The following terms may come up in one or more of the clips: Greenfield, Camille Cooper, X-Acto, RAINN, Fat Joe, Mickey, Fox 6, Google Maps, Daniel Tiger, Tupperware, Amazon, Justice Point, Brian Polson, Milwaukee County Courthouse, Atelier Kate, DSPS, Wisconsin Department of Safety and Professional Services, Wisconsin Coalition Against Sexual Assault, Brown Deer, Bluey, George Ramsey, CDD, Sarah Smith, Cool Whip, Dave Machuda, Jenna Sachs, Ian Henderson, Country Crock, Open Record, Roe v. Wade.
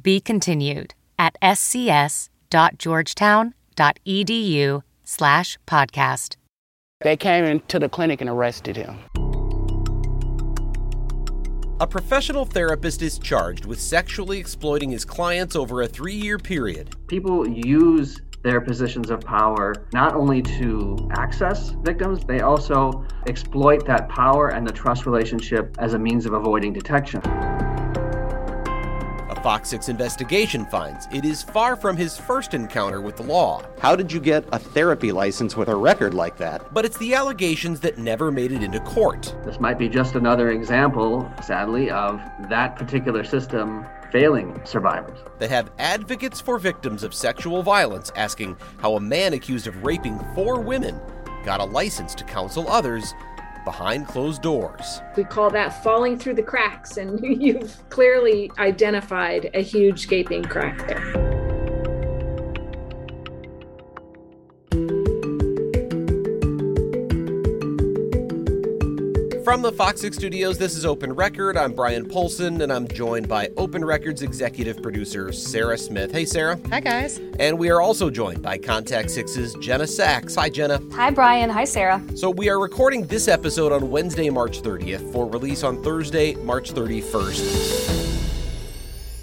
Be continued at scs.georgetown.edu/podcast. They came into the clinic and arrested him. A professional therapist is charged with sexually exploiting his clients over a 3-year period. People use their positions of power not only to access victims, they also exploit that power and the trust relationship as a means of avoiding detection. A Fox 6 investigation finds it is far from his first encounter with the law. How did you get a therapy license with a record like that? But it's the allegations that never made it into court. This might be just another example, sadly, of that particular system failing survivors. That have advocates for victims of sexual violence asking how a man accused of raping 4 women got a license to counsel others behind closed doors. We call that falling through the cracks, and you've clearly identified a huge gaping crack there. From the Fox 6 studios, this is Open Record. I'm Brian Polson, and I'm joined by Open Record's executive producer, Sarah Smith. Hey, Sarah. Hi, guys. And we are also joined by Contact 6's Jenna Sachs. Hi, Jenna. Hi, Brian. Hi, Sarah. So we are recording this episode on Wednesday, March 30th, for release on Thursday, March 31st.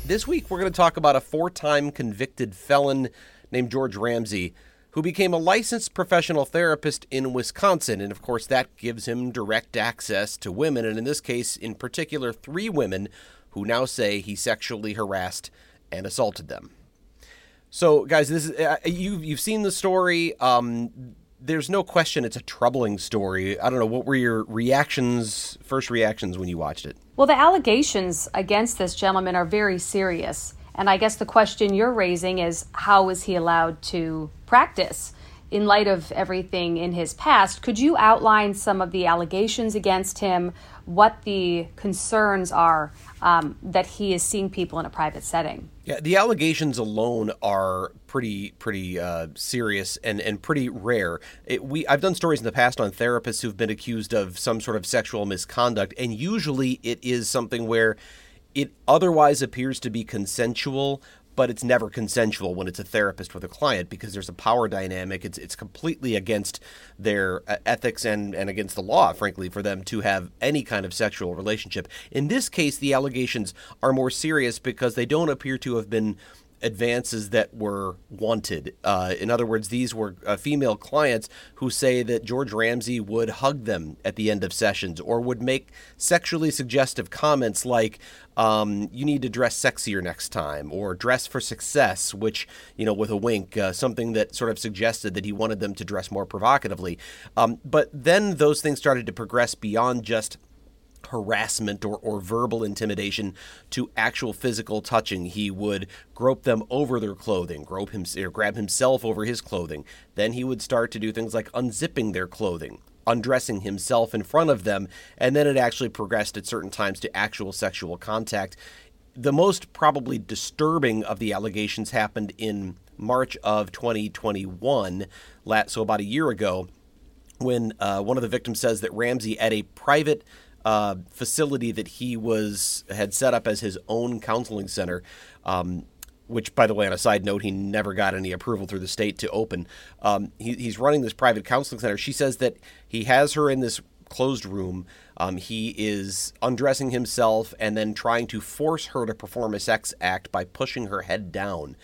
This week, we're going to talk about a 4-time convicted felon named George Ramsey, who became a licensed professional therapist in Wisconsin. And, of course, that gives him direct access to women, and in this case, in particular, 3 women who now say he sexually harassed and assaulted them. So, guys, this is you've seen the story. There's no question it's a troubling story. I don't know, what were your first reactions when you watched it? Well, the allegations against this gentleman are very serious. And I guess the question you're raising is, how is he allowed to practice in light of everything in his past? Could you outline some of the allegations against him, what the concerns are that he is seeing people in a private setting? Yeah, the allegations alone are pretty serious and pretty rare. I've done stories in the past on therapists who've been accused of some sort of sexual misconduct, and usually it is something where it otherwise appears to be consensual, but it's never consensual when it's a therapist with a client because there's a power dynamic. It's completely against their ethics and against the law, frankly, for them to have any kind of sexual relationship. In this case, the allegations are more serious because they don't appear to have been advances that were wanted. In other words, these were female clients who say that George Ramsey would hug them at the end of sessions or would make sexually suggestive comments like, you need to dress sexier next time, or dress for success, which, with a wink, something that sort of suggested that he wanted them to dress more provocatively. But then those things started to progress beyond just harassment or verbal intimidation to actual physical touching. He would grope them over their clothing, grab himself over his clothing. Then he would start to do things like unzipping their clothing, undressing himself in front of them, and then it actually progressed at certain times to actual sexual contact. The most probably disturbing of the allegations happened in March of 2021, so about a year ago, when one of the victims says that Ramsey, at a private facility that he had set up as his own counseling center, which, by the way, on a side note, he never got any approval through the state to open. He's running this private counseling center. She says that he has her in this closed room. He is undressing himself and then trying to force her to perform a sex act by pushing her head down.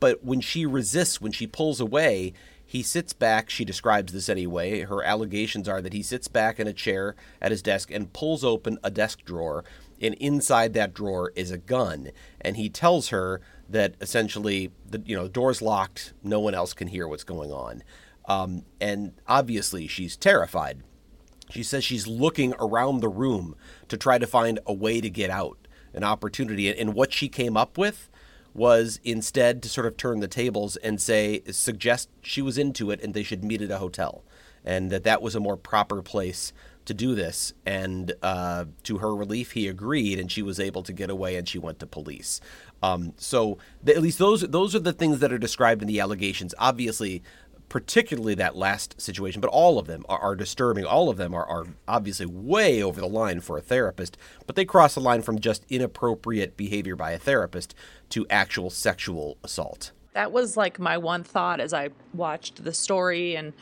But when she resists, when she pulls away, he sits back. She describes this anyway. Her allegations are that he sits back in a chair at his desk and pulls open a desk drawer, and inside that drawer is a gun. And he tells her that essentially, the door's locked. No one else can hear what's going on. And obviously, she's terrified. She says she's looking around the room to try to find a way to get out, an opportunity. And what she came up with was instead to sort of turn the tables and suggest she was into it and they should meet at a hotel, and that was a more proper place to do this. And to her relief, he agreed, and she was able to get away, and she went to police. At least those are the things that are described in the allegations. Obviously, particularly that last situation, but all of them are disturbing. All of them are obviously way over the line for a therapist, but they cross the line from just inappropriate behavior by a therapist to actual sexual assault. That was like my one thought as I watched the story and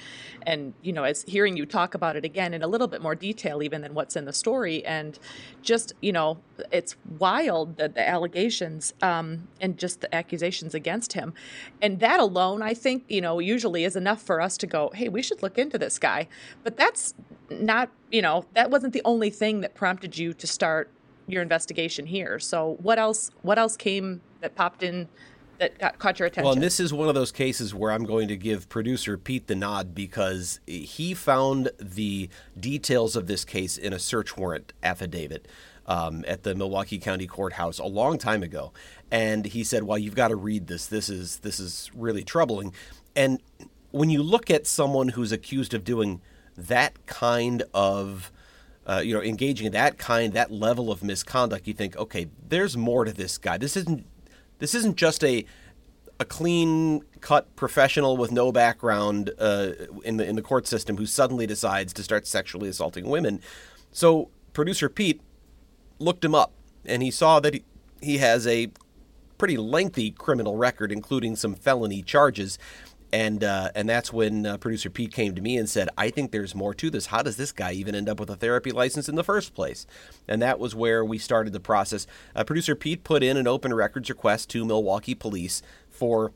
you know, as hearing you talk about it again in a little bit more detail even than what's in the story. And just, you know, it's wild that the allegations and just the accusations against him. And that alone, I think, you know, usually is enough for us to go, hey, we should look into this guy. But that's not, you know, that wasn't the only thing that prompted you to start your investigation here. So what else came that popped in that caught your attention? Well, and this is one of those cases where I'm going to give producer Pete the nod because he found the details of this case in a search warrant affidavit at the Milwaukee County Courthouse a long time ago. And he said, well, you've got to read this. This is really troubling. And when you look at someone who's accused of doing that kind of engaging in that level of misconduct, you think, okay, there's more to this guy. This isn't just a clean-cut professional with no background in the court system who suddenly decides to start sexually assaulting women. So producer Pete looked him up, and he saw that he has a pretty lengthy criminal record, including some felony charges. And that's when producer Pete came to me and said, I think there's more to this. How does this guy even end up with a therapy license in the first place? And that was where we started the process. Producer Pete put in an open records request to Milwaukee police for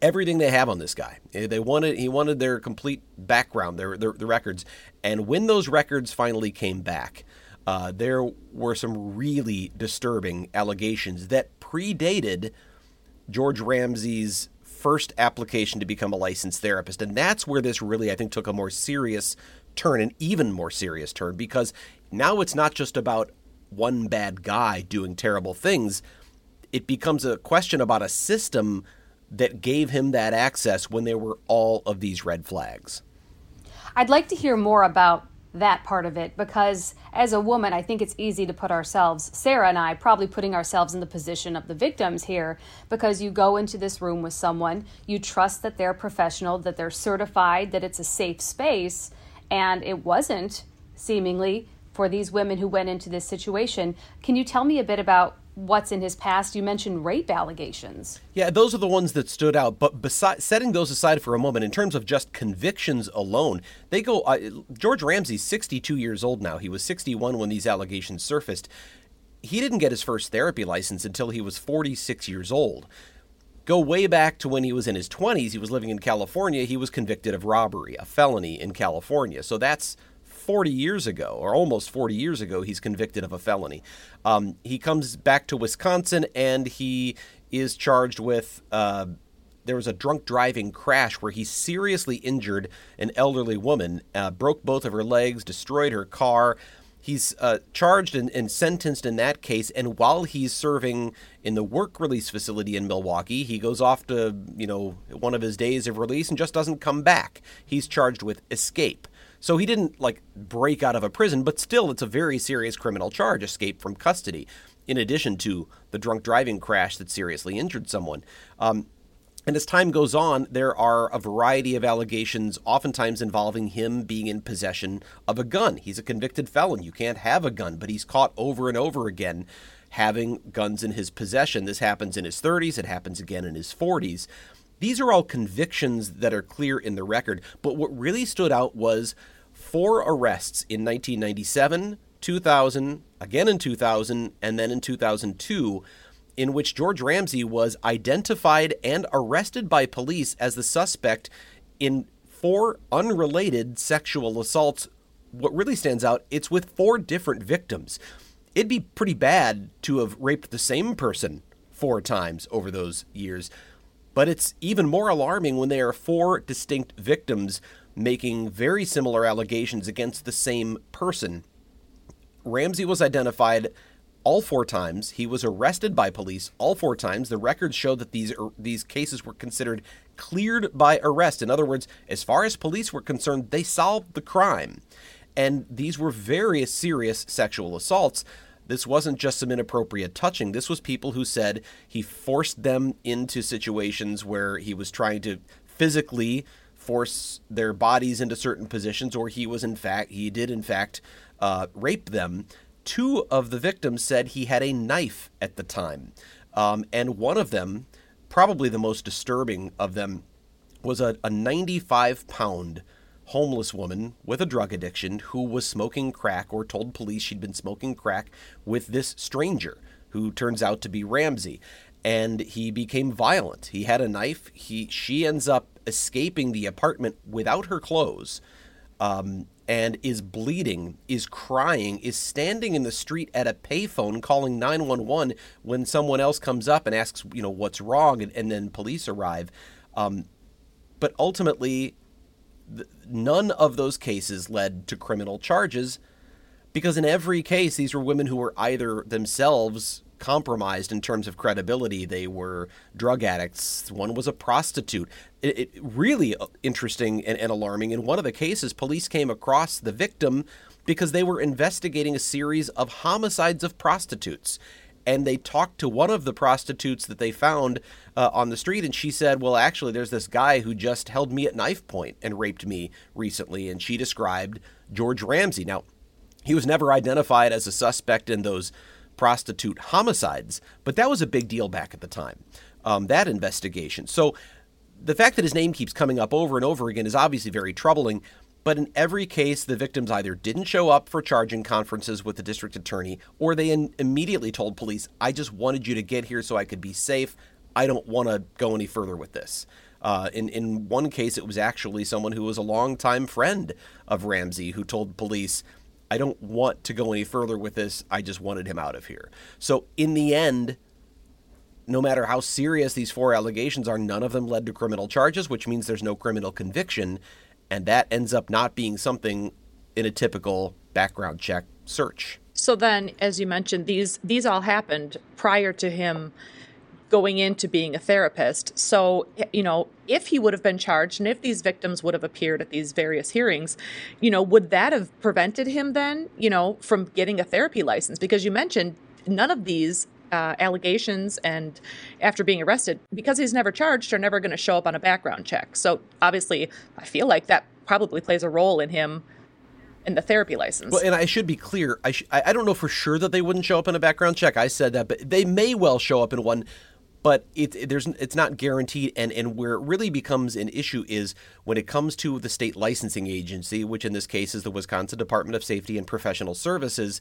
everything they have on this guy. He wanted their complete background, their records. And when those records finally came back, there were some really disturbing allegations that predated George Ramsey's first application to become a licensed therapist. And that's where this really, I think, took a more serious turn, an even more serious turn, because now it's not just about one bad guy doing terrible things. It becomes a question about a system that gave him that access when there were all of these red flags. I'd like to hear more about that part of it, because as a woman, I think it's easy to put ourselves, Sarah and I, probably putting ourselves in the position of the victims here, because you go into this room with someone, you trust that they're professional, that they're certified, that it's a safe space, and it wasn't, seemingly, for these women who went into this situation. Can you tell me a bit about what's in his past? You mentioned rape allegations. Yeah, those are the ones that stood out. But besides, setting those aside for a moment, in terms of just convictions alone, they go. George Ramsey's 62 years old now. He was 61 when these allegations surfaced. He didn't get his first therapy license until he was 46 years old. Go way back to when he was in his 20s. He was living in California. He was convicted of robbery, a felony in California. So that's 40 years ago, or almost 40 years ago, he's convicted of a felony. He comes back to Wisconsin, and he is charged with, there was a drunk driving crash where he seriously injured an elderly woman, broke both of her legs, destroyed her car. He's charged and sentenced in that case, and while he's serving in the work release facility in Milwaukee, he goes off to, you know, one of his days of release and just doesn't come back. He's charged with escape. So he didn't, like, break out of a prison, but still it's a very serious criminal charge, escape from custody, in addition to the drunk driving crash that seriously injured someone. And as time goes on, there are a variety of allegations, oftentimes involving him being in possession of a gun. He's a convicted felon. You can't have a gun, but he's caught over and over again having guns in his possession. This happens in his 30s. It happens again in his 40s. These are all convictions that are clear in the record, but what really stood out was 4 arrests in 1997, 2000, again in 2000, and then in 2002, in which George Ramsey was identified and arrested by police as the suspect in 4 unrelated sexual assaults. What really stands out, it's with 4 different victims. It'd be pretty bad to have raped the same person 4 times over those years. But it's even more alarming when they are 4 distinct victims making very similar allegations against the same person. Ramsey was identified all four times. He was arrested by police all four times. The records show that these cases were considered cleared by arrest. In other words, as far as police were concerned, they solved the crime. And these were various serious sexual assaults. This wasn't just some inappropriate touching. This was people who said he forced them into situations where he was trying to physically force their bodies into certain positions, or he did in fact rape them. Two of the victims said he had a knife at the time. And one of them, probably the most disturbing of them, was a 95-pound homeless woman with a drug addiction who was smoking crack, or told police she'd been smoking crack with this stranger who turns out to be Ramsey. And he became violent. He had a knife. She ends up escaping the apartment without her clothes, and is bleeding, is crying, is standing in the street at a payphone calling 911 when someone else comes up and asks, what's wrong, and then police arrive. But ultimately, none of those cases led to criminal charges, because in every case, these were women who were either themselves compromised in terms of credibility. They were drug addicts. One was a prostitute. It really interesting and alarming. In one of the cases, police came across the victim because they were investigating a series of homicides of prostitutes. And they talked to one of the prostitutes that they found on the street, and she said, well, actually, there's this guy who just held me at knife point and raped me recently, and she described George Ramsey. Now, he was never identified as a suspect in those prostitute homicides, but that was a big deal back at the time, that investigation. So the fact that his name keeps coming up over and over again is obviously very troubling. But in every case, the victims either didn't show up for charging conferences with the district attorney, or they immediately told police, I just wanted you to get here so I could be safe. I don't want to go any further with this. In one case, it was actually someone who was a longtime friend of Ramsey who told police, I don't want to go any further with this. I just wanted him out of here. So in the end, no matter how serious these four allegations are, none of them led to criminal charges, which means there's no criminal conviction. And that ends up not being something in a typical background check search. So then, as you mentioned, these all happened prior to him going into being a therapist. So, if he would have been charged and if these victims would have appeared at these various hearings, would that have prevented him then, from getting a therapy license? Because you mentioned none of these allegations and after being arrested, because he's never charged, are never going to show up on a background check. So obviously, I feel like that probably plays a role in him and the therapy license. Well, and I should be clear. I don't know for sure that they wouldn't show up in a background check. I said that, but they may well show up in one. But it's not guaranteed, and where it really becomes an issue is when it comes to the state licensing agency, which in this case is the Wisconsin Department of Safety and Professional Services.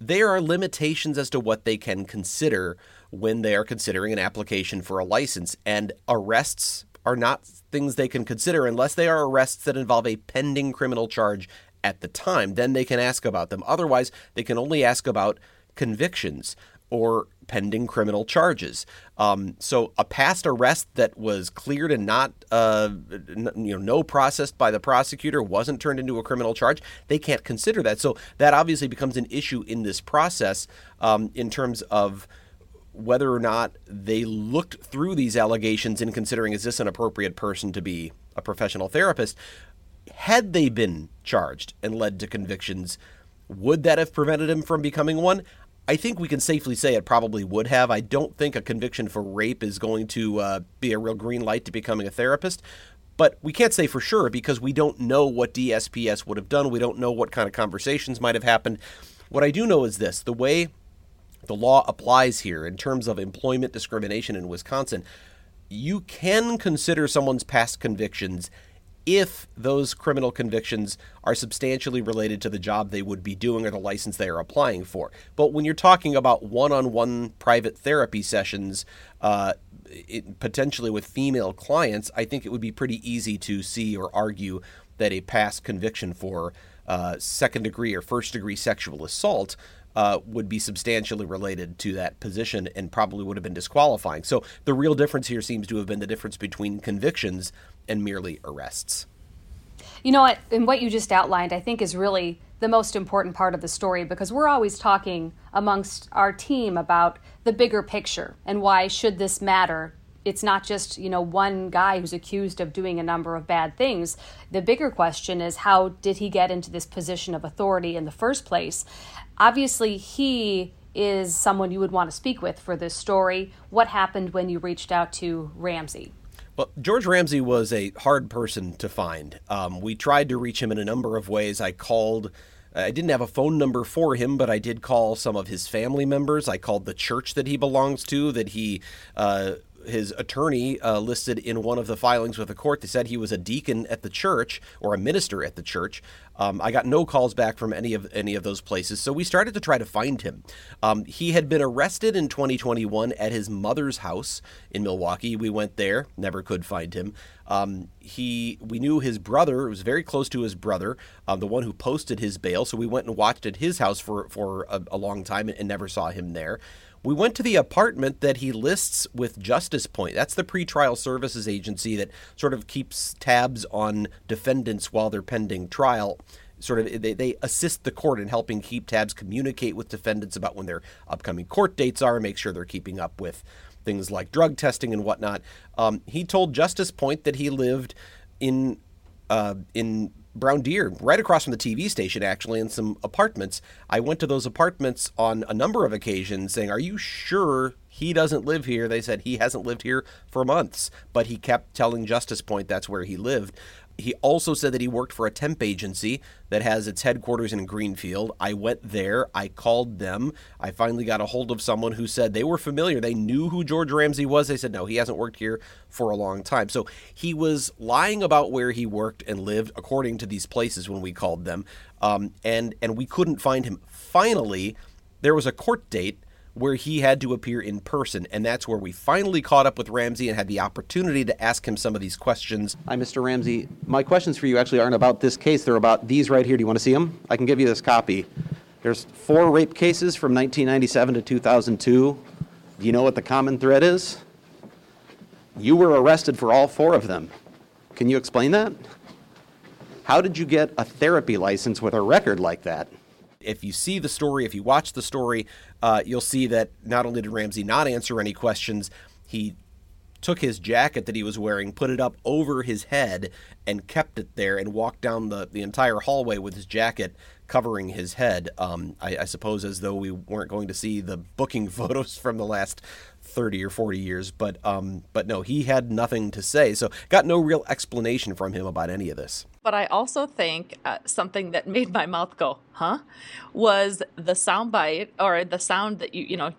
There are limitations as to what they can consider when they are considering an application for a license, and arrests are not things they can consider unless they are arrests that involve a pending criminal charge at the time. Then they can ask about them. Otherwise, they can only ask about convictions or pending criminal charges. So a past arrest that was cleared and not, no processed by the prosecutor, wasn't turned into a criminal charge, they can't consider that. So that obviously becomes an issue in this process in terms of whether or not they looked through these allegations in considering, is this an appropriate person to be a professional therapist? Had they been charged and led to convictions, would that have prevented him from becoming one? I think we can safely say it probably would have. I don't think a conviction for rape is going to be a real green light to becoming a therapist, but we can't say for sure because we don't know what DSPS would have done. We don't know what kind of conversations might have happened. What I do know is this: the way the law applies here in terms of employment discrimination in Wisconsin, you can consider someone's past convictions if those criminal convictions are substantially related to the job they would be doing or the license they are applying for. But when you're talking about one-on-one private therapy sessions, potentially with female clients, I think it would be pretty easy to see or argue that a past conviction for second-degree or first-degree sexual assault would be substantially related to that position and probably would have been disqualifying. So the real difference here seems to have been the difference between convictions and merely arrests. And what you just outlined, I think, is really the most important part of the story, because we're always talking amongst our team about the bigger picture and why should this matter. It's not just, you know, one guy who's accused of doing a number of bad things. The bigger question is, how did he get into this position of authority in the first place? Obviously, he is someone you would want to speak with for this story. What happened when you reached out to Ramsey? Well, George Ramsey was a hard person to find. We tried to reach him in a number of ways. I called. I didn't have a phone number for him, but I did call some of his family members. I called the church that he belongs to, that he his attorney listed in one of the filings with the court. They said he was a deacon at the church or a minister at the church. I got no calls back from any of those places. So we started to try to find him. He had been arrested in 2021 at his mother's house in Milwaukee. We went there, never could find him. We knew his brother, it was very close to his brother, the one who posted his bail. So we went and watched at his house for a long time and never saw him there. We went to the apartment that he lists with Justice Point. That's the pretrial services agency that sort of keeps tabs on defendants while they're pending trial. Sort of they assist the court in helping keep tabs, communicate with defendants about when their upcoming court dates are, make sure they're keeping up with things like drug testing and whatnot. He told Justice Point that he lived in Brown Deer, right across from the TV station, actually, in some apartments. I went to those apartments on a number of occasions saying, are you sure he doesn't live here? They said he hasn't lived here for months, but he kept telling Justice Point that's where he lived. He also said that he worked for a temp agency that has its headquarters in Greenfield. I went there. I called them. I finally got a hold of someone who said they were familiar. They knew who George Ramsey was. They said, no, he hasn't worked here for a long time. So he was lying about where he worked and lived, according to these places when we called them. And we couldn't find him. Finally, there was a court date where he had to appear in person. And that's where we finally caught up with Ramsey and had the opportunity to ask him some of these questions. Hi, Mr. Ramsey. My questions for you actually aren't about this case. They're about these right here. Do you want to see them? I can give you this copy. There's 4 rape cases from 1997 to 2002. Do you know what the common thread is? You were arrested for all 4 of them. Can you explain that? How did you get a therapy license with a record like that? If you see the story, if you watch the story, you'll see that not only did Ramsey not answer any questions, he took his jacket that he was wearing, put it up over his head, and kept it there and walked down the entire hallway with his jacket covering his head, I suppose as though we weren't going to see the booking photos from the last 30 or 40 years. But no, he had nothing to say. So got no real explanation from him about any of this. But I also think something that made my mouth go, huh, was the soundbite or the sound that,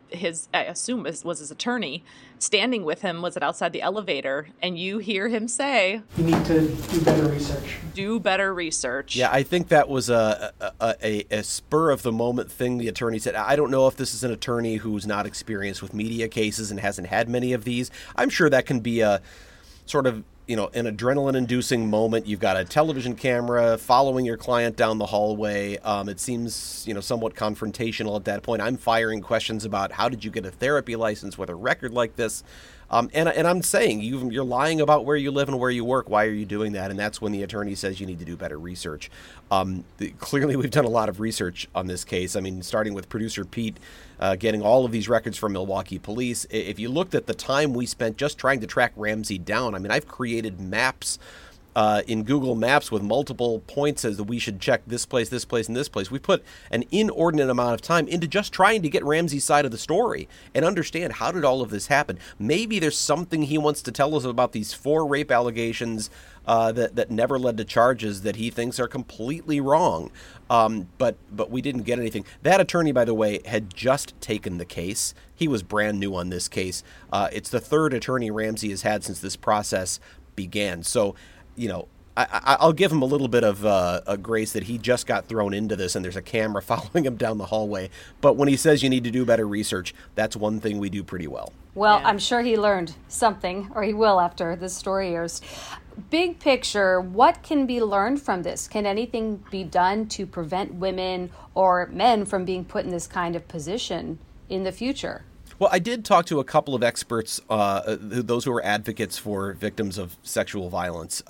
his, I assume was his attorney standing with him, was it outside the elevator? And you hear him say, you need to do better research. Do better research. Yeah, I think that was a spur of the moment thing the attorney said. I don't know if this is an attorney who's not experienced with media cases and hasn't had many of these. I'm sure that can be a sort of, an adrenaline-inducing moment. You've got a television camera following your client down the hallway. It seems, somewhat confrontational at that point. I'm firing questions about how did you get a therapy license with a record like this? And I'm saying you're lying about where you live and where you work. Why are you doing that? And that's when the attorney says you need to do better research. Clearly, we've done a lot of research on this case. I mean, starting with producer Pete, getting all of these records from Milwaukee police. If you looked at the time we spent just trying to track Ramsey down, I mean, I've created maps in Google Maps with multiple points as we should check this place, and this place. We put an inordinate amount of time into just trying to get Ramsey's side of the story and understand how did all of this happen. Maybe there's something he wants to tell us about these 4 rape allegations that never led to charges that he thinks are completely wrong. But we didn't get anything. That attorney, by the way, had just taken the case. He was brand new on this case. It's the 3rd attorney Ramsey has had since this process began. So, I'll give him a little bit of a grace that he just got thrown into this and there's a camera following him down the hallway. But when he says you need to do better research, that's one thing we do pretty well. Well, yeah. I'm sure he learned something, or he will after this story airs. Big picture, what can be learned from this? Can anything be done to prevent women or men from being put in this kind of position in the future? Well, I did talk to a couple of experts, those who are advocates for victims of sexual violence,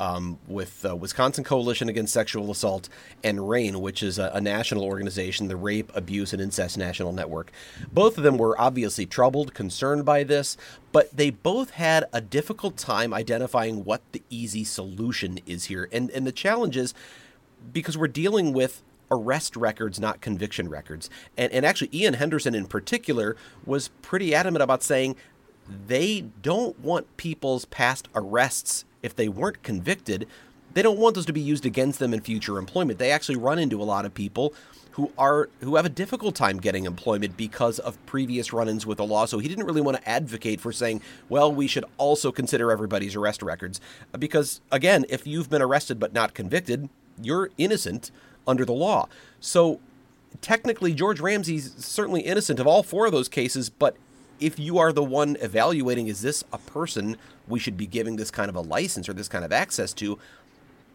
with Wisconsin Coalition Against Sexual Assault and RAINN, which is a national organization, the Rape, Abuse, and Incest National Network. Both of them were obviously troubled, concerned by this, but they both had a difficult time identifying what the easy solution is here. And the challenge is, because we're dealing with arrest records, not conviction records. And actually, Ian Henderson in particular was pretty adamant about saying they don't want people's past arrests, if they weren't convicted, they don't want those to be used against them in future employment. They actually run into a lot of people who have a difficult time getting employment because of previous run-ins with the law. So he didn't really want to advocate for saying, well, we should also consider everybody's arrest records. Because, again, if you've been arrested but not convicted, you're innocent under the law. So technically, George Ramsey's certainly innocent of all four of those cases, but if you are the one evaluating, is this a person we should be giving this kind of a license or this kind of access to,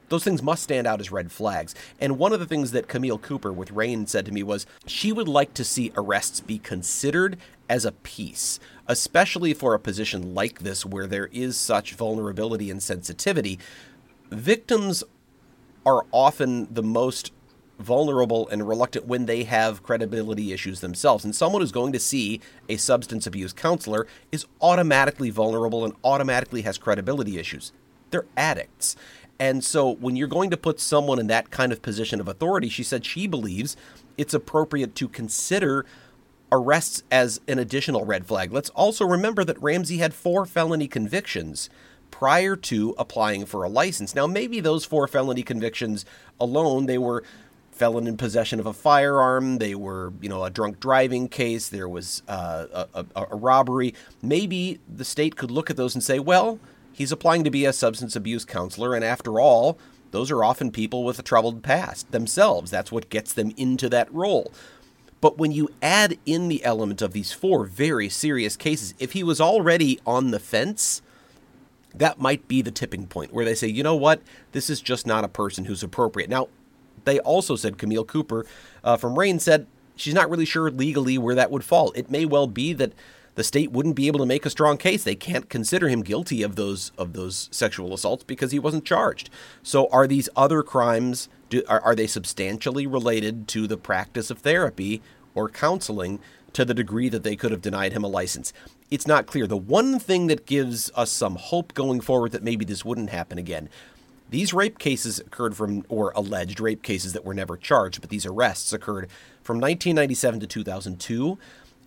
those things must stand out as red flags. And one of the things that Camille Cooper with RAINN said to me was she would like to see arrests be considered as a piece, especially for a position like this where there is such vulnerability and sensitivity. Victims are often the most vulnerable and reluctant when they have credibility issues themselves. And someone who's going to see a substance abuse counselor is automatically vulnerable and automatically has credibility issues. They're addicts. And so when you're going to put someone in that kind of position of authority, she said she believes it's appropriate to consider arrests as an additional red flag. Let's also remember that Ramsey had 4 felony convictions prior to applying for a license. Now, maybe those 4 felony convictions alone, they were felon in possession of a firearm, they were, a drunk driving case, there was a robbery. Maybe the state could look at those and say, well, he's applying to be a substance abuse counselor, and after all, those are often people with a troubled past themselves. That's what gets them into that role. But when you add in the element of these 4 very serious cases, if he was already on the fence, that might be the tipping point where they say, you know what, this is just not a person who's appropriate. Now, they also said, Camille Cooper from RAINN said she's not really sure legally where that would fall. It may well be that the state wouldn't be able to make a strong case. They can't consider him guilty of those sexual assaults because he wasn't charged. So are these other crimes, are they substantially related to the practice of therapy or counseling to the degree that they could have denied him a license? It's not clear. The one thing that gives us some hope going forward that maybe this wouldn't happen again, these rape cases occurred from, or alleged rape cases that were never charged, but these arrests occurred from 1997 to 2002.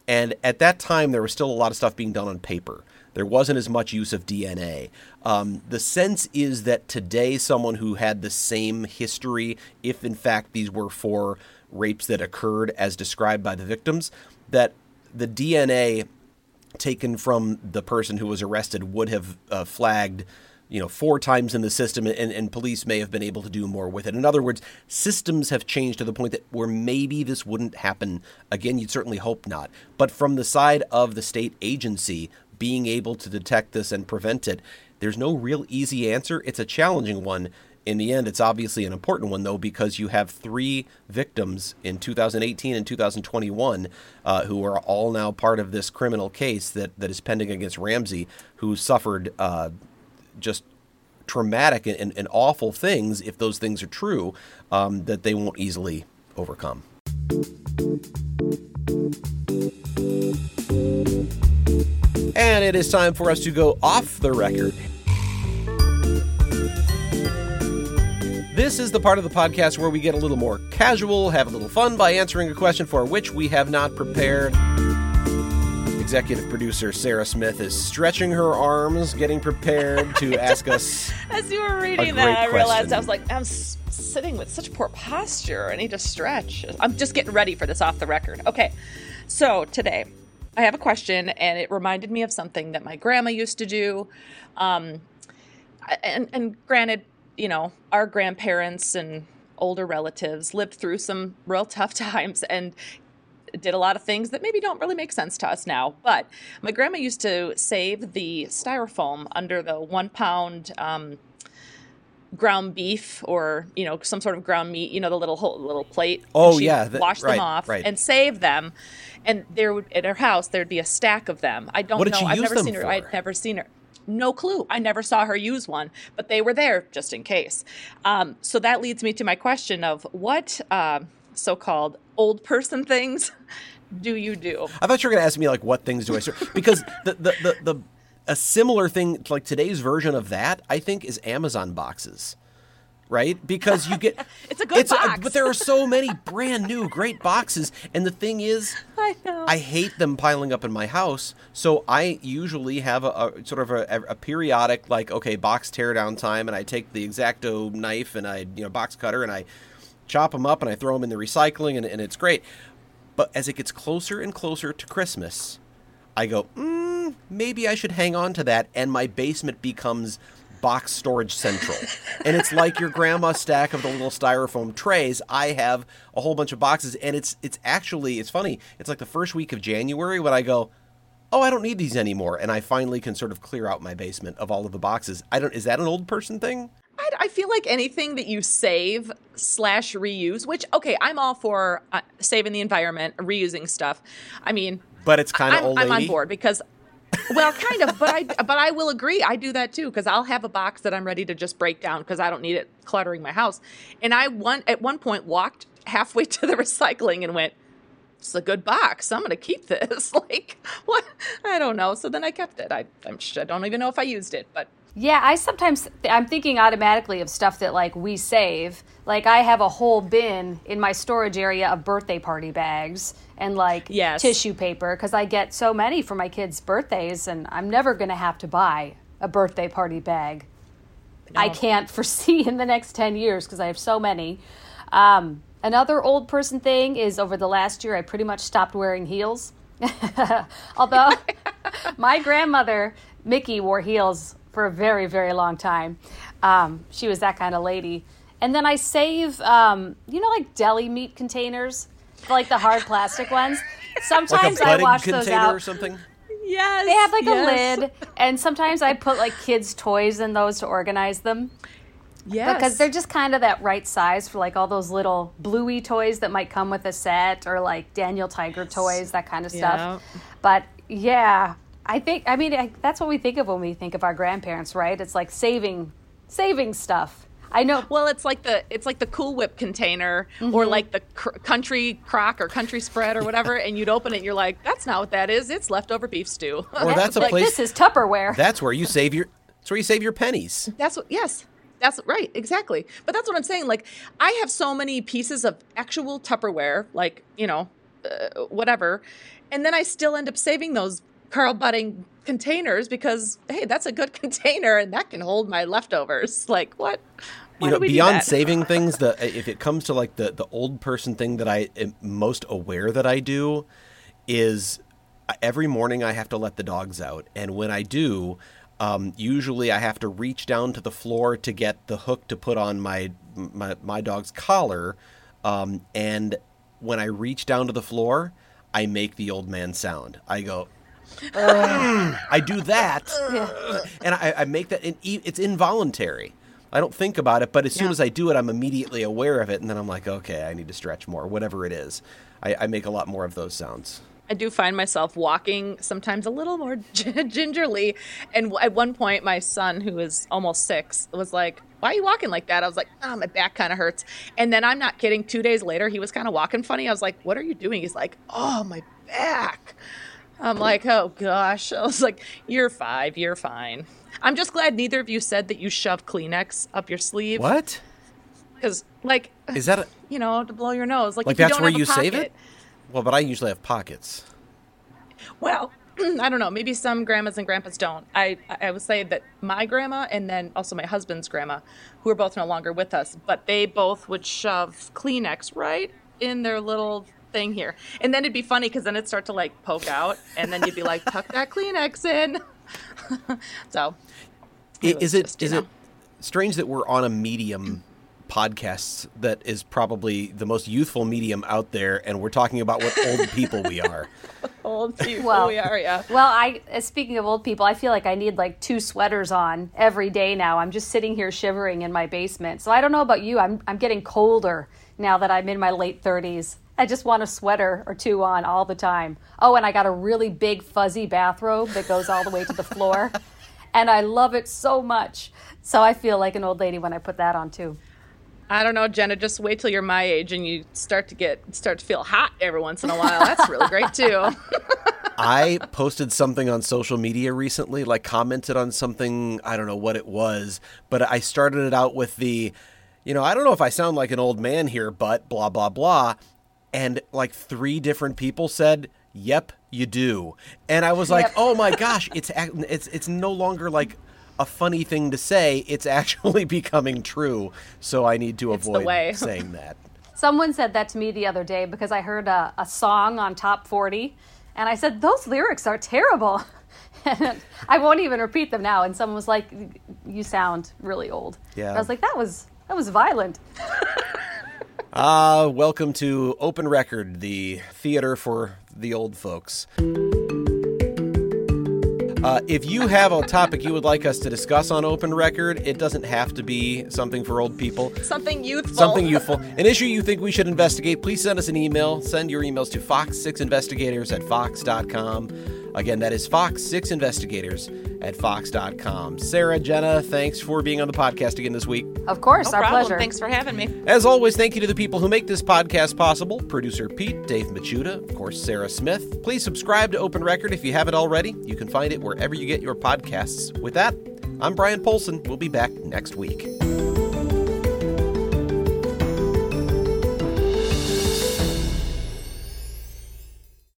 And at that time, there was still a lot of stuff being done on paper. There wasn't as much use of DNA. The sense is that today, someone who had the same history, if in fact these were 4 rapes that occurred as described by the victims, that the DNA taken from the person who was arrested would have flagged, 4 times in the system, and police may have been able to do more with it. In other words, systems have changed to the point that where maybe this wouldn't happen again. You'd certainly hope not. But from the side of the state agency being able to detect this and prevent it, there's no real easy answer. It's a challenging one. In the end, it's obviously an important one, though, because you have 3 victims in 2018 and 2021 who are all now part of this criminal case that is pending against Ramsey, who suffered just traumatic and awful things, if those things are true, that they won't easily overcome. And it is time for us to go off the record. This is the part of the podcast where we get a little more casual, have a little fun by answering a question for which we have not prepared. Executive producer Sarah Smith is stretching her arms, getting prepared to ask us. As you were reading that, I realized I was like, I'm sitting with such poor posture. I need to stretch. I'm just getting ready for this off the record. Okay, so today I have a question, and it reminded me of something that my grandma used to do. And granted, our grandparents and older relatives lived through some real tough times and did a lot of things that maybe don't really make sense to us now. But my grandma used to save the styrofoam under the 1-pound ground beef or, some sort of ground meat, the little plate. Oh, yeah. She'd wash them off and save them. And there would, at her house, there'd be a stack of them. I don't know. I've never seen her. I've never seen her. No clue. I never saw her use one, but they were there just in case. So that leads me to my question of what so-called old person things do you do? I thought you were going to ask me, like, what things do I serve? Because a similar thing, like today's version of that, I think, is Amazon boxes. Right? Because you get it's a good box. But there are so many brand new great boxes. And the thing is, I hate them piling up in my house. So I usually have a sort of a periodic, like, okay, box teardown time. And I take the X-Acto knife and I box cutter and I chop them up and I throw them in the recycling and it's great. But as it gets closer and closer to Christmas, I go, maybe I should hang on to that. And my basement becomes box storage central. And it's like your grandma's stack of the little styrofoam trays. I have a whole bunch of boxes, and it's funny. It's like the first week of January when I go, oh, I don't need these anymore. And I finally can sort of clear out my basement of all of the boxes. Is that an old person thing? I feel like anything that you save / reuse, which, okay, I'm all for saving the environment, reusing stuff. I mean, but it's kind of old lady. I'm on board because well, kind of, but I will agree. I do that too, because I'll have a box that I'm ready to just break down because I don't need it cluttering my house. And I at one point walked halfway to the recycling and went, "It's a good box. I'm going to keep this." Like, what? I don't know. So then I kept it. I don't even know if I used it, but. Yeah, I sometimes, I'm thinking automatically of stuff that, like, we save. Like, I have a whole bin in my storage area of birthday party bags and, like, yes, tissue paper, because I get so many for my kids' birthdays, and I'm never going to have to buy a birthday party bag. No. I can't foresee in the next 10 years because I have so many. Another old person thing is over the last year, I pretty much stopped wearing heels. Although my grandmother, Mickey, wore heels for a very, very long time. She was that kind of lady. And then I save, like deli meat containers, like the hard plastic ones. Sometimes like I wash those out. Or something? Yes. They have a lid, and sometimes I put like kids' toys in those to organize them. Yes. Because they're just kind of that right size for like all those little Bluey toys that might come with a set, or like Daniel Tiger toys, that kind of stuff. Yeah. But yeah. I think that's what we think of when we think of our grandparents, right? It's like saving stuff. I know. Well, it's like the Cool Whip container, mm-hmm, or like the Country Crock or Country Spread or whatever, and you'd open it and you're like, that's not what that is. It's leftover beef stew. Or that's a place. This is Tupperware. That's where you save your pennies. That's right, exactly. But that's what I'm saying. Like, I have so many pieces of actual Tupperware, like, whatever, and then I still end up saving those Carl Budding containers because, hey, that's a good container and that can hold my leftovers. Like, what? Why do we beyond do that? Saving things, if it comes to like the old person thing that I am most aware that I do is every morning I have to let the dogs out. And when I do, usually I have to reach down to the floor to get the hook to put on my dog's collar. And when I reach down to the floor, I make the old man sound. I go, I do that, and I make that, and it's involuntary. I don't think about it, but as soon as I do it, I'm immediately aware of it, and then I'm like, okay, I need to stretch more, whatever it is. I make a lot more of those sounds. I do find myself walking sometimes a little more gingerly, and at one point, my son, who is almost 6, was like, why are you walking like that? I was like, oh, my back kind of hurts, and then I'm not kidding, 2 days later, he was kind of walking funny. I was like, what are you doing? He's like, oh, my back. I'm like, oh, gosh. I was like, you're 5. You're fine. I'm just glad neither of you said that you shove Kleenex up your sleeve. What? Because, like, is that to blow your nose. Like if that's you don't where have you save it? Well, but I usually have pockets. Well, I don't know. Maybe some grandmas and grandpas don't. I would say that my grandma and then also my husband's grandma, who are both no longer with us, but they both would shove Kleenex right in their little thing here, and then it'd be funny because then it'd start to like poke out, and then you'd be like, tuck that Kleenex in. So is it strange that we're on a medium podcast that is probably the most youthful medium out there, and we're talking about what old people we are. Old people we are, yeah. Well, speaking of old people, I feel like I need like 2 sweaters on every day now. I'm just sitting here shivering in my basement. So I don't know about you. I'm getting colder now that I'm in my late 30s. I just want a sweater or two on all the time. Oh, and I got a really big fuzzy bathrobe that goes all the way to the floor. And I love it so much. So I feel like an old lady when I put that on too. I don't know, Jenna, just wait till you're my age and you start to feel hot every once in a while. That's really great too. I posted something on social media recently, like commented on something, I don't know what it was, but I started it out with the, you know, I don't know if I sound like an old man here, but blah, blah, blah. And like 3 different people said, yep, you do. And I was like, oh my gosh, it's no longer like a funny thing to say. It's actually becoming true. So I need to avoid saying that. Someone said that to me the other day because I heard a song on Top 40. And I said, those lyrics are terrible. And I won't even repeat them now. And someone was like, you sound really old. Yeah. And I was like, that was violent. Welcome to Open Record, the theater for the old folks. If you have a topic you would like us to discuss on Open Record, it doesn't have to be something for old people. Something youthful. An issue you think we should investigate, please send us an email. Send your emails to fox6investigators@fox.com. Again, that is fox6investigators@fox.com. Sarah, Jenna, thanks for being on the podcast again this week. Of course, no problem. Our pleasure. Thanks for having me. As always, thank you to the people who make this podcast possible. Producer Pete, Dave Machuda, of course, Sarah Smith. Please subscribe to Open Record if you haven't already. You can find it wherever you get your podcasts. With that, I'm Brian Polson. We'll be back next week.